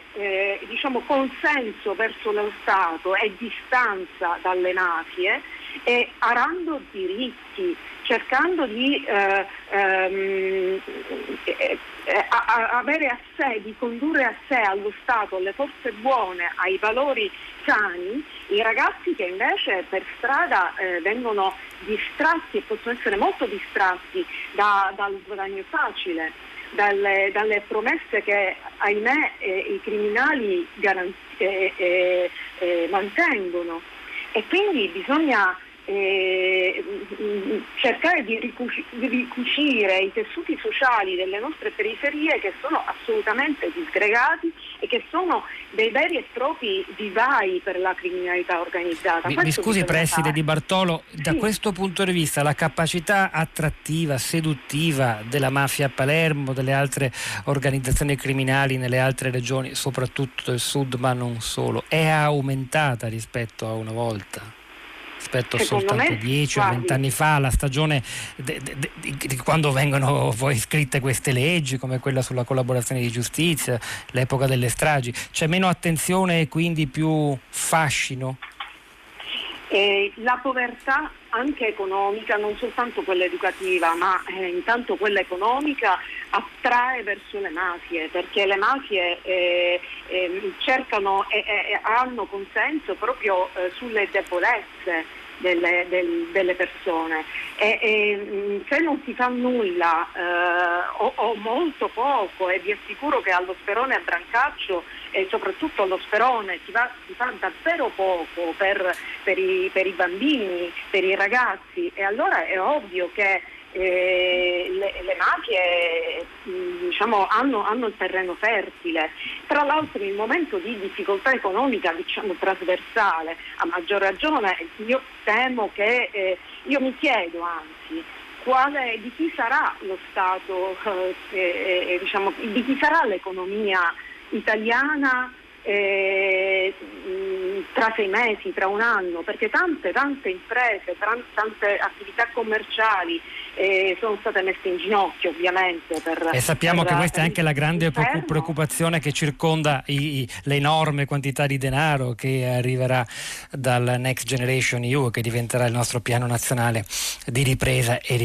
consenso verso lo Stato e distanza dalle mafie, e arando diritti, cercando di avere a sé, di condurre a sé, allo Stato, alle forze buone, ai valori sani, i ragazzi che invece per strada vengono distratti e possono essere molto distratti dal guadagno facile, dalle promesse che, ahimè, i criminali mantengono, e quindi bisogna cercare di ricucire i tessuti sociali delle nostre periferie, che sono assolutamente disgregati e che sono dei veri e propri vivai per la criminalità organizzata. Mi scusi, Preside Di Bartolo, sì. Da questo punto di vista la capacità attrattiva, seduttiva della mafia a Palermo, delle altre organizzazioni criminali nelle altre regioni, soprattutto del sud ma non solo, è aumentata rispetto a una volta? Rispetto soltanto 10 o 20 anni fa, la stagione di quando vengono poi scritte queste leggi, come quella sulla collaborazione di giustizia, l'epoca delle stragi, c'è meno attenzione e quindi più fascino? La povertà anche economica, non soltanto quella educativa, ma intanto quella economica attrae verso le mafie, perché le mafie cercano e hanno consenso proprio sulle debolezze delle persone, e se non si fa nulla o molto poco, e vi assicuro che allo Sperone, a Brancaccio e soprattutto allo Sperone si fa davvero poco per i bambini, per i ragazzi, e allora è ovvio che le mafie hanno il terreno fertile. Tra l'altro, in un momento di difficoltà economica trasversale, a maggior ragione io temo che io mi chiedo anzi di chi sarà lo Stato, di chi sarà l'economia italiana tra 6 mesi, tra un anno, perché tante imprese, tante attività commerciali sono state messe in ginocchio, ovviamente. E sappiamo che questa è anche la grande preoccupazione che circonda l'enorme quantità di denaro che arriverà dal Next Generation EU, che diventerà il nostro piano nazionale di ripresa e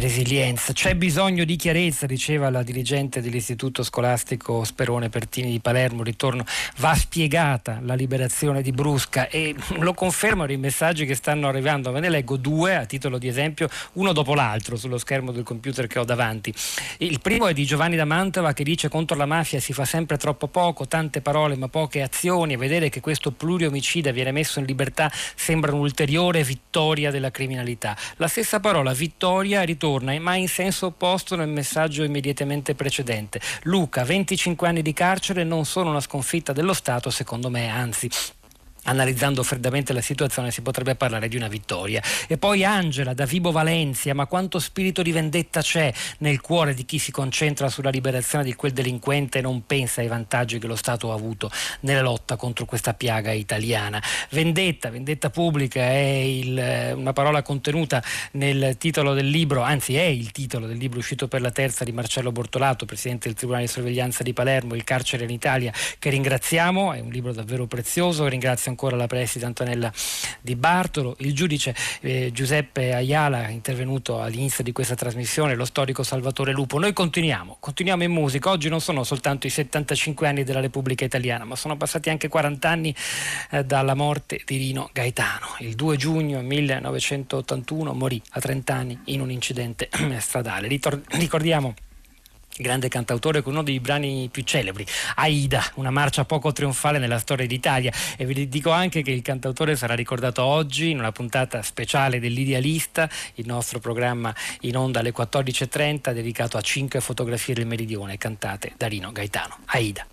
resilienza. C'è bisogno di chiarezza, diceva la dirigente dell'Istituto Scolastico Sperone Pertini di Palermo. Ritorno, va spiegata la liberazione di Brusca, e lo confermano i messaggi che stanno arrivando. Ve ne leggo 2 a titolo di esempio, uno dopo l'altro, sullo schermo del computer che ho davanti. Il primo è di Giovanni da Mantova, che dice: contro la mafia si fa sempre troppo poco, tante parole ma poche azioni, e vedere che questo pluriomicida viene messo in libertà sembra un'ulteriore vittoria della criminalità. La stessa parola vittoria ritorna, ma in senso opposto, nel messaggio immediatamente precedente. Luca, 25 anni di carcere non sono una sconfitta dello Stato, secondo me, anzi, analizzando freddamente la situazione si potrebbe parlare di una vittoria. E poi Angela da Vibo Valencia: ma quanto spirito di vendetta c'è nel cuore di chi si concentra sulla liberazione di quel delinquente e non pensa ai vantaggi che lo Stato ha avuto nella lotta contro questa piaga italiana. Vendetta pubblica è una parola contenuta nel titolo del libro, anzi è il titolo del libro uscito per la terza di Marcello Bortolato, presidente del Tribunale di Sorveglianza di Palermo, Il carcere in Italia, che ringraziamo, è un libro davvero prezioso. Ringrazio ancora la preside Antonella Di Bartolo, il giudice Giuseppe Ayala, intervenuto all'inizio di questa trasmissione, lo storico Salvatore Lupo. Noi continuiamo in musica. Oggi non sono soltanto i 75 anni della Repubblica Italiana, ma sono passati anche 40 anni dalla morte di Rino Gaetano. Il 2 giugno 1981 morì a 30 anni in un incidente stradale. Ricordiamo il grande cantautore con uno dei brani più celebri, Aida, una marcia poco trionfale nella storia d'Italia. E vi dico anche che il cantautore sarà ricordato oggi in una puntata speciale dell'Idealista, il nostro programma in onda alle 14:30 dedicato a 5 fotografie del meridione cantate da Rino Gaetano. Aida.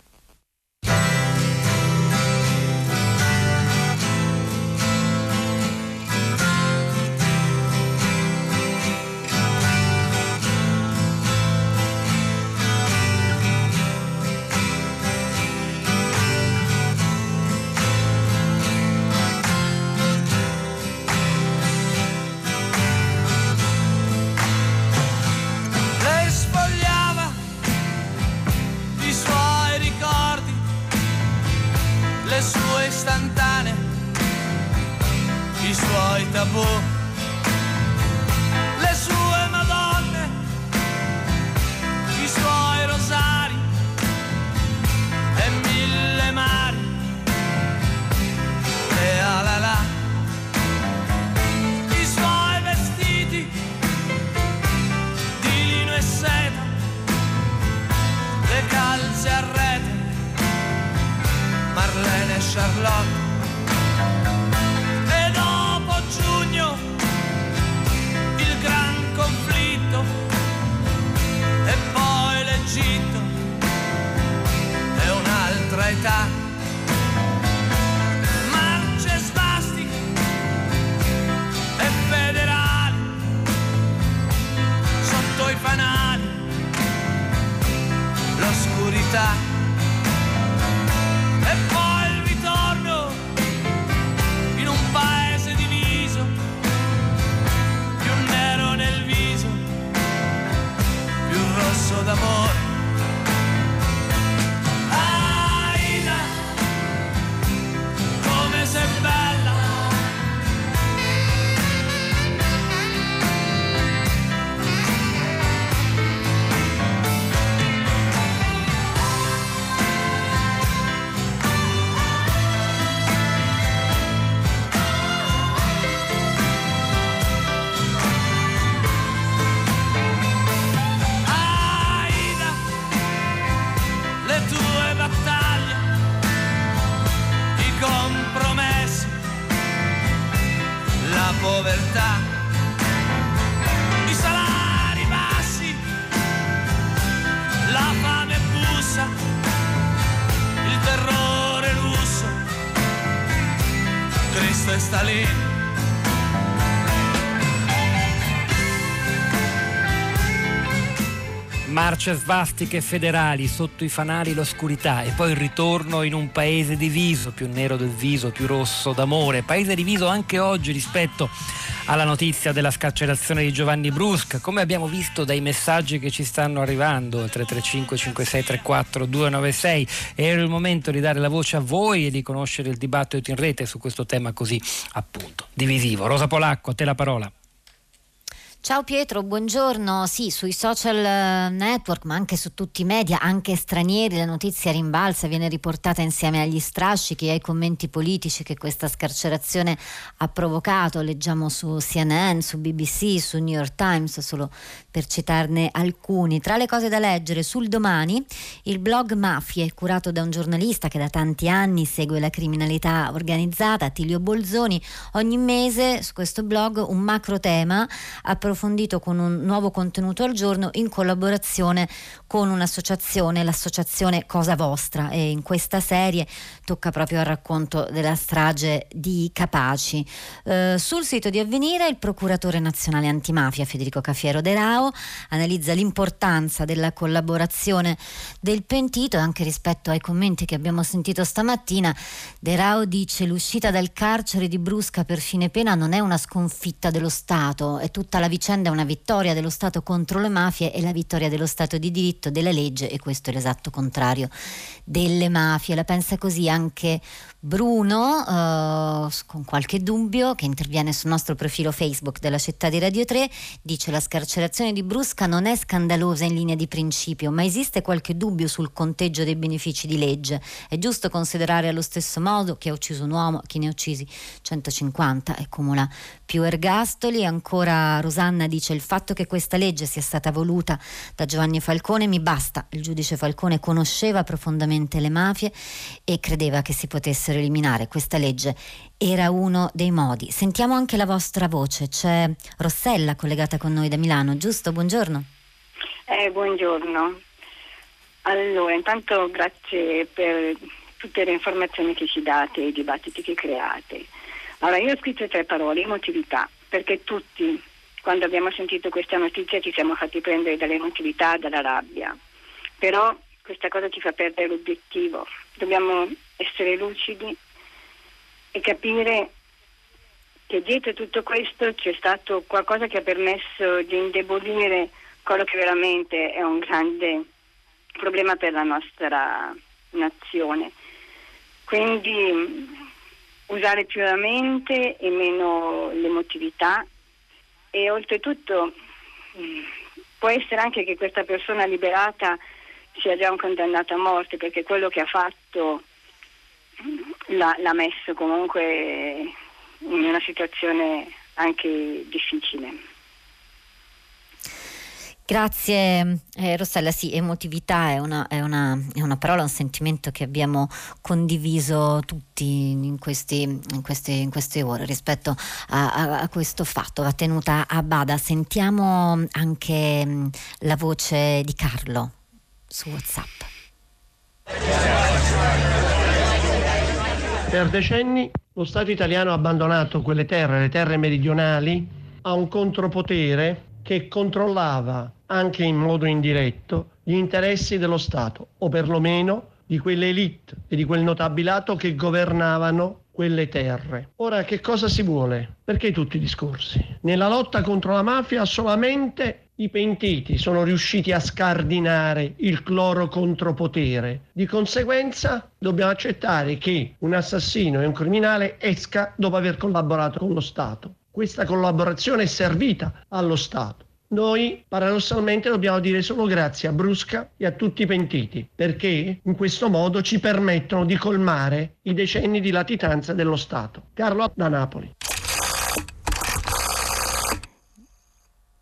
Le sue madonne, i suoi rosari e mille mari. E alala, i suoi vestiti di lino e seta, le calze a rete, Marlene e Charlotte. Il gran conflitto e poi l'Egitto è un'altra età. Marce spastiche e federali sotto i fanali, l'oscurità e poi il ritorno in un paese diviso, nel viso più rosso d'amore. Aida, come sei bella. Povertà, i salari bassi, la fame bussa, il terrore russo, Cristo è sta lì. Marce svastiche federali, sotto i fanali l'oscurità e poi il ritorno in un paese diviso, più nero del viso, più rosso d'amore. Paese diviso anche oggi rispetto alla notizia della scarcerazione di Giovanni Brusca, come abbiamo visto dai messaggi che ci stanno arrivando, 335 5634 296. Era il momento di dare la voce a voi e di conoscere il dibattito in rete su questo tema così, appunto, divisivo. Rosa Polacco, a te la parola. Ciao Pietro, buongiorno. Sì, sui social network, ma anche su tutti i media, anche stranieri, la notizia rimbalza, viene riportata insieme agli strascichi e ai commenti politici che questa scarcerazione ha provocato. Leggiamo su CNN, su BBC, su New York Times, solo per citarne alcuni. Tra le cose da leggere, sul Domani, il blog Mafie, curato da un giornalista che da tanti anni segue la criminalità organizzata, Attilio Bolzoni. Ogni mese su questo blog un macro tema approfondito con un nuovo contenuto al giorno in collaborazione con un'associazione, l'associazione Cosa Vostra, e in questa serie tocca proprio al racconto della strage di Capaci. Sul sito di Avvenire il procuratore nazionale antimafia Federico Cafiero De Raho analizza l'importanza della collaborazione del pentito, e anche rispetto ai commenti che abbiamo sentito stamattina De Raho dice: l'uscita dal carcere di Brusca per fine pena non è una sconfitta dello Stato, è tutta la vicenda è una vittoria dello Stato contro le mafie e la vittoria dello Stato di diritto, della legge, e questo è l'esatto contrario delle mafie. La pensa così anche Bruno, con qualche dubbio, che interviene sul nostro profilo Facebook della città di Radio 3, dice: la scarcerazione di Brusca non è scandalosa in linea di principio, ma esiste qualche dubbio sul conteggio dei benefici di legge. È giusto considerare allo stesso modo chi ha ucciso un uomo, chi ne ha uccisi 150 e cumula più ergastoli. Ancora Rosanna dice: il fatto che questa legge sia stata voluta da Giovanni Falcone mi basta. Il giudice Falcone conosceva profondamente le mafie e credeva che si potessero eliminare, questa legge era uno dei modi. Sentiamo anche la vostra voce, c'è Rossella collegata con noi da Milano, giusto? Buongiorno. Buongiorno. Allora, intanto grazie per tutte le informazioni che ci date e i dibattiti che create. Allora, io ho scritto 3 parole: emotività, perché tutti, quando abbiamo sentito questa notizia, ci siamo fatti prendere dall'emotività, dalla rabbia, però questa cosa ci fa perdere l'obiettivo. Dobbiamo essere lucidi e capire che dietro tutto questo c'è stato qualcosa che ha permesso di indebolire quello che veramente è un grande problema per la nostra nazione. Quindi usare più la mente e meno l'emotività, e oltretutto può essere anche che questa persona liberata sia già un condannato a morte, perché quello che ha fatto l'ha messo comunque in una situazione anche difficile. Grazie Rossella, sì, emotività è una parola, un sentimento che abbiamo condiviso tutti in queste ore. Rispetto a questo fatto va tenuta a bada. Sentiamo anche la voce di Carlo su WhatsApp. Per decenni lo Stato italiano ha abbandonato quelle terre, le terre meridionali, a un contropotere che controllava, anche in modo indiretto, gli interessi dello Stato, o perlomeno di quelle elite e di quel notabilato che governavano quelle terre. Ora, che cosa si vuole? Perché tutti i discorsi? Nella lotta contro la mafia solamente i pentiti sono riusciti a scardinare il loro contropotere. Di conseguenza dobbiamo accettare che un assassino e un criminale esca dopo aver collaborato con lo Stato. Questa collaborazione è servita allo Stato. Noi paradossalmente dobbiamo dire solo grazie a Brusca e a tutti i pentiti, perché in questo modo ci permettono di colmare i decenni di latitanza dello Stato. Carlo da Napoli.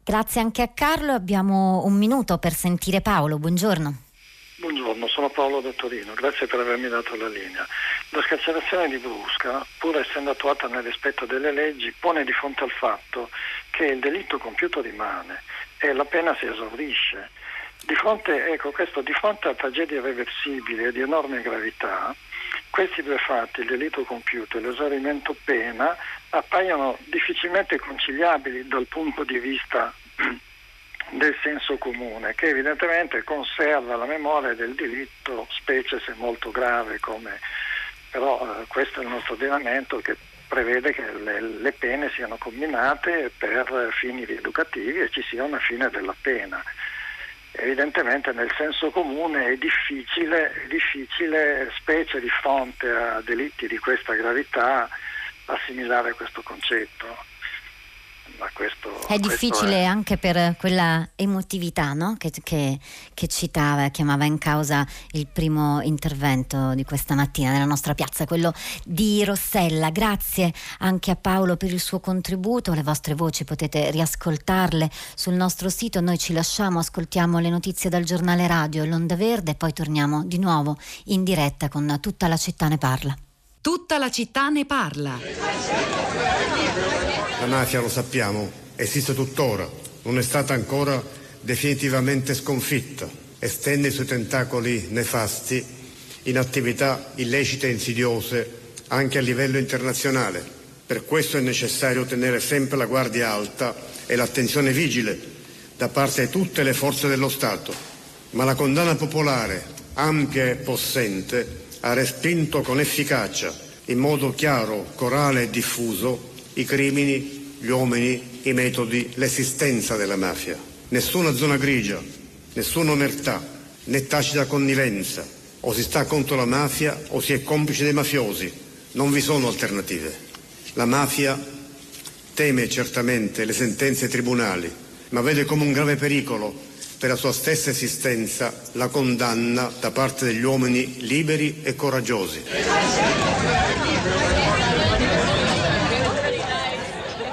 Grazie anche a Carlo. Abbiamo un minuto per sentire Paolo. Buongiorno. Buongiorno, sono Paolo da Torino, grazie per avermi dato la linea. La scarcerazione di Brusca, pur essendo attuata nel rispetto delle leggi, pone di fronte al fatto che il delitto compiuto rimane e la pena si esaurisce. Di fronte a tragedie irreversibili e di enorme gravità, questi 2 fatti, il delitto compiuto e l'esaurimento pena, appaiono difficilmente conciliabili dal punto di vista del senso comune, che evidentemente conserva la memoria del delitto, specie se molto grave, però questo è il nostro ordinamento, che prevede che le pene siano comminate per fini rieducativi e ci sia una fine della pena. Evidentemente nel senso comune è difficile, specie di fronte a delitti di questa gravità, assimilare questo concetto. Ma questo è difficile anche per quella emotività, no? che citava, chiamava in causa il primo intervento di questa mattina nella nostra piazza, quello di Rossella. Grazie anche a Paolo per il suo contributo. Le vostre voci potete riascoltarle sul nostro sito. Noi ci lasciamo, ascoltiamo le notizie dal giornale radio, l'Onda Verde, e poi torniamo di nuovo in diretta con Tutta la città ne parla. Tutta la città ne parla. La mafia, lo sappiamo, esiste tuttora, non è stata ancora definitivamente sconfitta. Estende i suoi tentacoli nefasti in attività illecite e insidiose anche a livello internazionale. Per questo è necessario tenere sempre la guardia alta e l'attenzione vigile da parte di tutte le forze dello Stato. Ma la condanna popolare, ampia e possente, ha respinto con efficacia, in modo chiaro, corale e diffuso, i crimini, gli uomini, i metodi, l'esistenza della mafia. Nessuna zona grigia, nessuna omertà, né tacita connivenza. O si sta contro la mafia o si è complice dei mafiosi. Non vi sono alternative. La mafia teme certamente le sentenze tribunali, ma vede come un grave pericolo per la sua stessa esistenza la condanna da parte degli uomini liberi e coraggiosi.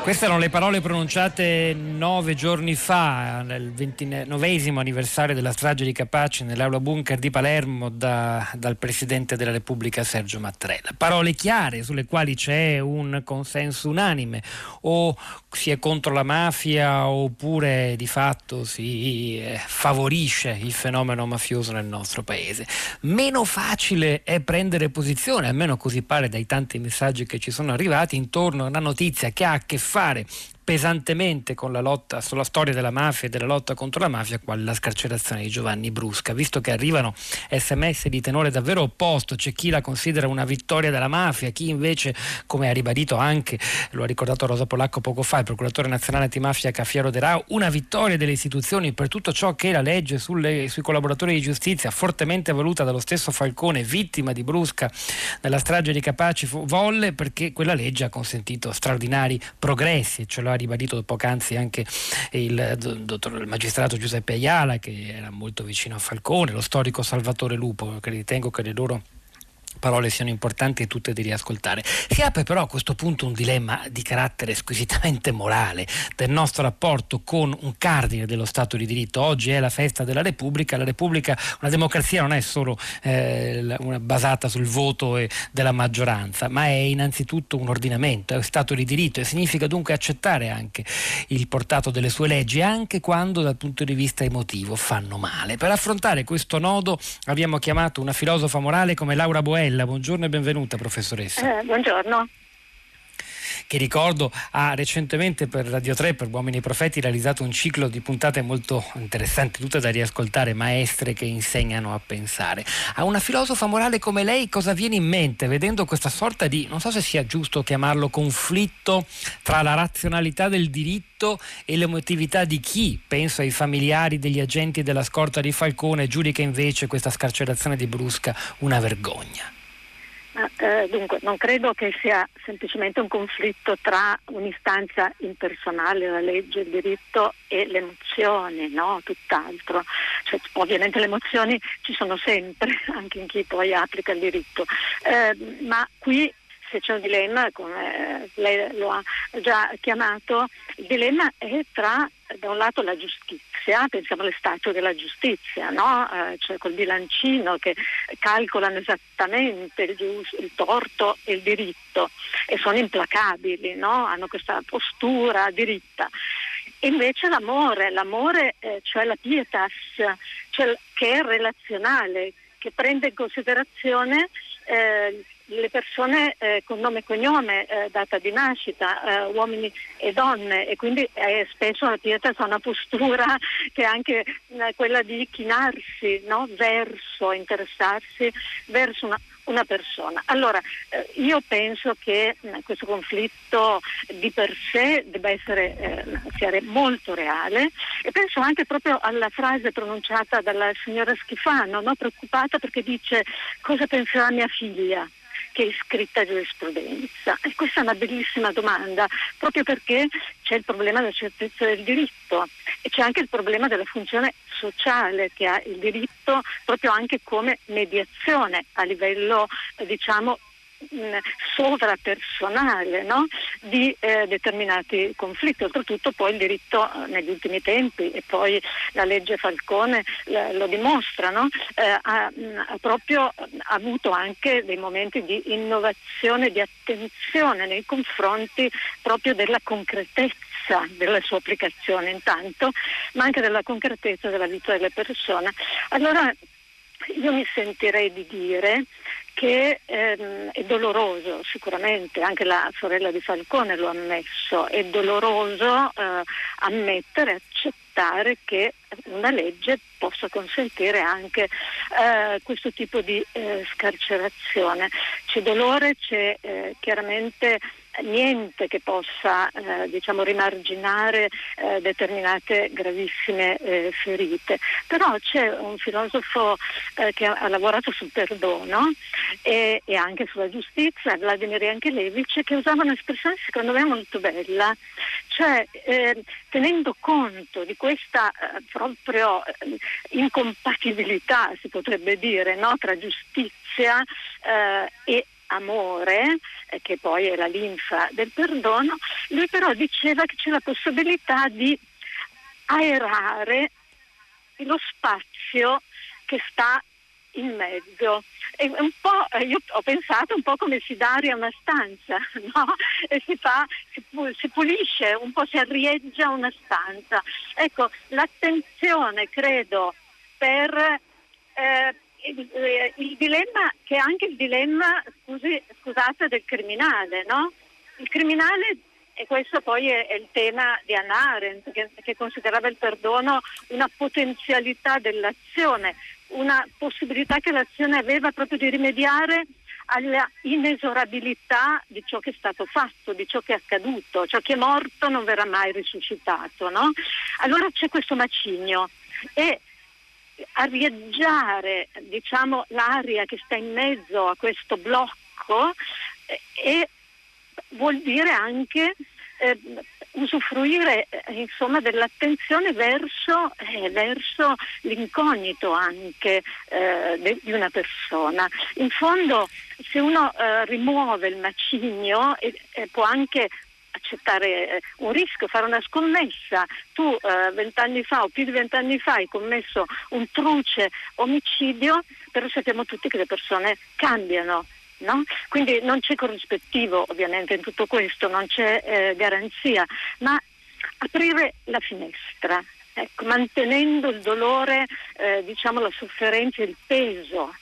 Queste erano le parole pronunciate 9 giorni fa, nel 29° anniversario della strage di Capaci, nell'aula bunker di Palermo, dal Presidente della Repubblica Sergio Mattarella. Parole chiare sulle quali c'è un consenso unanime: o si è contro la mafia oppure di fatto si favorisce il fenomeno mafioso nel nostro paese. Meno facile è prendere posizione, almeno così pare dai tanti messaggi che ci sono arrivati, intorno a una notizia che ha a che fare pesantemente con la lotta, sulla storia della mafia e della lotta contro la mafia, quale la scarcerazione di Giovanni Brusca. Visto che arrivano sms di tenore davvero opposto, c'è chi la considera una vittoria della mafia, chi invece, come ha ribadito anche, lo ha ricordato Rosa Polacco poco fa, il procuratore nazionale antimafia Cafiero De Raho, una vittoria delle istituzioni per tutto ciò che la legge sui collaboratori di giustizia, fortemente voluta dallo stesso Falcone, vittima di Brusca nella strage di Capaci, volle, perché quella legge ha consentito straordinari progressi. Ce lo ha ribadito poc'anzi anche il magistrato Giuseppe Ayala, che era molto vicino a Falcone, lo storico Salvatore Lupo, che ritengo che le loro parole siano importanti e tutte di riascoltare. Si apre però a questo punto un dilemma di carattere squisitamente morale del nostro rapporto con un cardine dello Stato di diritto. Oggi è la festa della Repubblica. La Repubblica, una democrazia, non è solo una basata sul voto e della maggioranza, ma è innanzitutto un ordinamento, è un Stato di diritto, e significa dunque accettare anche il portato delle sue leggi, anche quando dal punto di vista emotivo fanno male. Per affrontare questo nodo abbiamo chiamato una filosofa morale come Laura Boella. Buongiorno e benvenuta, professoressa. Buongiorno. Che ricordo ha recentemente per Radio 3, per Uomini e Profeti, realizzato un ciclo di puntate molto interessanti, tutte da riascoltare, maestre che insegnano a pensare. A una filosofa morale come lei cosa viene in mente vedendo questa sorta di, non so se sia giusto chiamarlo, conflitto tra la razionalità del diritto e l'emotività di chi, penso ai familiari degli agenti della scorta di Falcone, giudica invece questa scarcerazione di Brusca una vergogna? Dunque, non credo che sia semplicemente un conflitto tra un'istanza impersonale, la legge, il diritto, e le emozioni, no? Tutt'altro. Cioè, ovviamente le emozioni ci sono sempre, anche in chi poi applica il diritto. Ma qui, se c'è un dilemma, come lei lo ha già chiamato, il dilemma è tra, da un lato, la giustizia, pensiamo alle statue della giustizia, no? Cioè col bilancino che calcolano esattamente il torto e il diritto e sono implacabili, no? Hanno questa postura diritta. E invece l'amore, cioè la pietas, cioè che è relazionale, che prende in considerazione le persone con nome e cognome, data di nascita, uomini e donne, e quindi spesso la pietà ha una postura che è anche quella di chinarsi, no? Verso, interessarsi verso una persona. Allora io penso che questo conflitto di per sé debba essere molto reale, e penso anche proprio alla frase pronunciata dalla signora Schifano, no? Preoccupata perché dice: cosa penserà mia figlia che è iscritta a giurisprudenza? E questa è una bellissima domanda, proprio perché c'è il problema della certezza del diritto e c'è anche il problema della funzione sociale che ha il diritto, proprio anche come mediazione a livello, diciamo, sovrapersonale, no? Di determinati conflitti. Oltretutto poi il diritto negli ultimi tempi, e poi la legge Falcone lo dimostra, no? Ha proprio avuto anche dei momenti di innovazione, di attenzione nei confronti proprio della concretezza della sua applicazione intanto, ma anche della concretezza della vita delle persone. Allora io mi sentirei di dire che è doloroso, sicuramente, anche la sorella di Falcone lo ha ammesso, è doloroso ammettere, accettare che una legge possa consentire anche questo tipo di scarcerazione. C'è dolore, c'è chiaramente niente che possa rimarginare determinate gravissime ferite. Però c'è un filosofo che ha lavorato sul perdono e anche sulla giustizia, Vladimir Yankelevich, che usava un'espressione secondo me molto bella, cioè tenendo conto di questa proprio incompatibilità, si potrebbe dire, no, tra giustizia e amore, che poi è la linfa del perdono, lui però diceva che c'è la possibilità di aerare lo spazio che sta in mezzo. E un po' io ho pensato un po' come si dà aria a una stanza, no? E si pulisce, un po' si arrieggia una stanza. Ecco, l'attenzione credo per il dilemma, che è anche il dilemma, scusate, del criminale, no? Il criminale, e questo poi è il tema di Hannah Arendt, che considerava il perdono una potenzialità dell'azione, una possibilità che l'azione aveva proprio di rimediare alla inesorabilità di ciò che è stato fatto, di ciò che è accaduto, ciò che è morto non verrà mai risuscitato, no? Allora c'è questo macigno e arieggiare, diciamo, l'aria che sta in mezzo a questo blocco e vuol dire anche usufruire dell'attenzione verso l'incognito anche di una persona. In fondo, se uno rimuove il macigno può anche accettare un rischio, fare una scommessa. Tu 20 anni fa o più di 20 anni fa hai commesso un truce omicidio, però sappiamo tutti che le persone cambiano, no? Quindi non c'è corrispettivo ovviamente in tutto questo, non c'è garanzia, ma aprire la finestra, ecco, mantenendo il dolore, la sofferenza, il peso.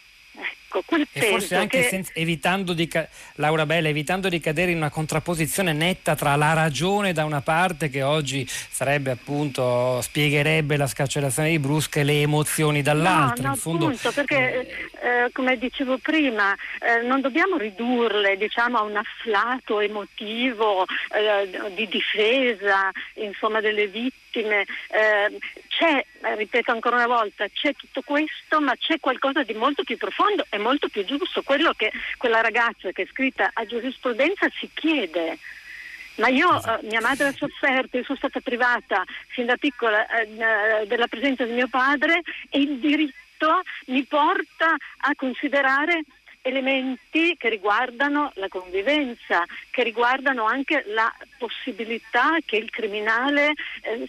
Ecco, quel e forse anche che... Laura Boella, evitando di cadere in una contrapposizione netta tra la ragione da una parte, che oggi sarebbe appunto, spiegherebbe la scarcerazione di Brusca, e le emozioni dall'altra. No, in fondo... appunto, perché come dicevo prima non dobbiamo ridurle a un afflato emotivo di difesa delle vittime. C'è, ripeto ancora una volta, c'è tutto questo, ma c'è qualcosa di molto più profondo e molto più giusto, quello che quella ragazza che è scritta a giurisprudenza si chiede. Ma io, mia madre ha sofferto, io sono stata privata fin da piccola della presenza di mio padre, e il diritto mi porta a considerare elementi che riguardano la convivenza, che riguardano anche la possibilità che il criminale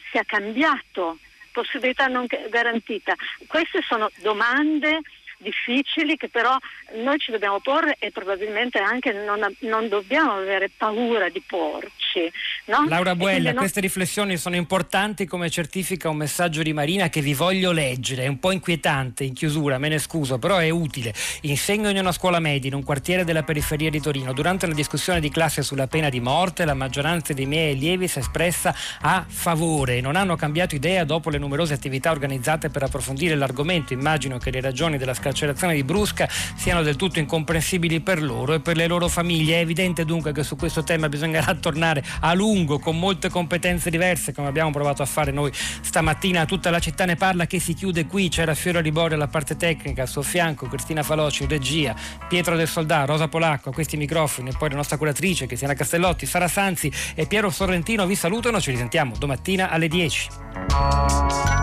sia cambiato, possibilità non garantita. Queste sono domande difficili che però noi ci dobbiamo porre, e probabilmente anche non dobbiamo avere paura di porci, no? Laura Boella, queste riflessioni sono importanti, come certifica un messaggio di Marina che vi voglio leggere, è un po' inquietante in chiusura, me ne scuso, però è utile. Insegno in una scuola media in un quartiere della periferia di Torino. Durante la discussione di classe sulla pena di morte la maggioranza dei miei allievi si è espressa a favore e non hanno cambiato idea dopo le numerose attività organizzate per approfondire l'argomento. Immagino che le ragioni della scarcerazione di Brusca siano del tutto incomprensibili per loro e per le loro famiglie. È evidente dunque che su questo tema bisognerà tornare a lungo, con molte competenze diverse, come abbiamo provato a fare noi stamattina. Tutta la città ne parla, che si chiude qui. C'era Fiora Liborio alla parte tecnica, al suo fianco Cristina Faloci in regia, Pietro del Soldà, Rosa Polacco a questi microfoni, e poi la nostra curatrice Cristiana Castellotti, Sara Sanzi e Piero Sorrentino vi salutano. Ci risentiamo domattina alle 10.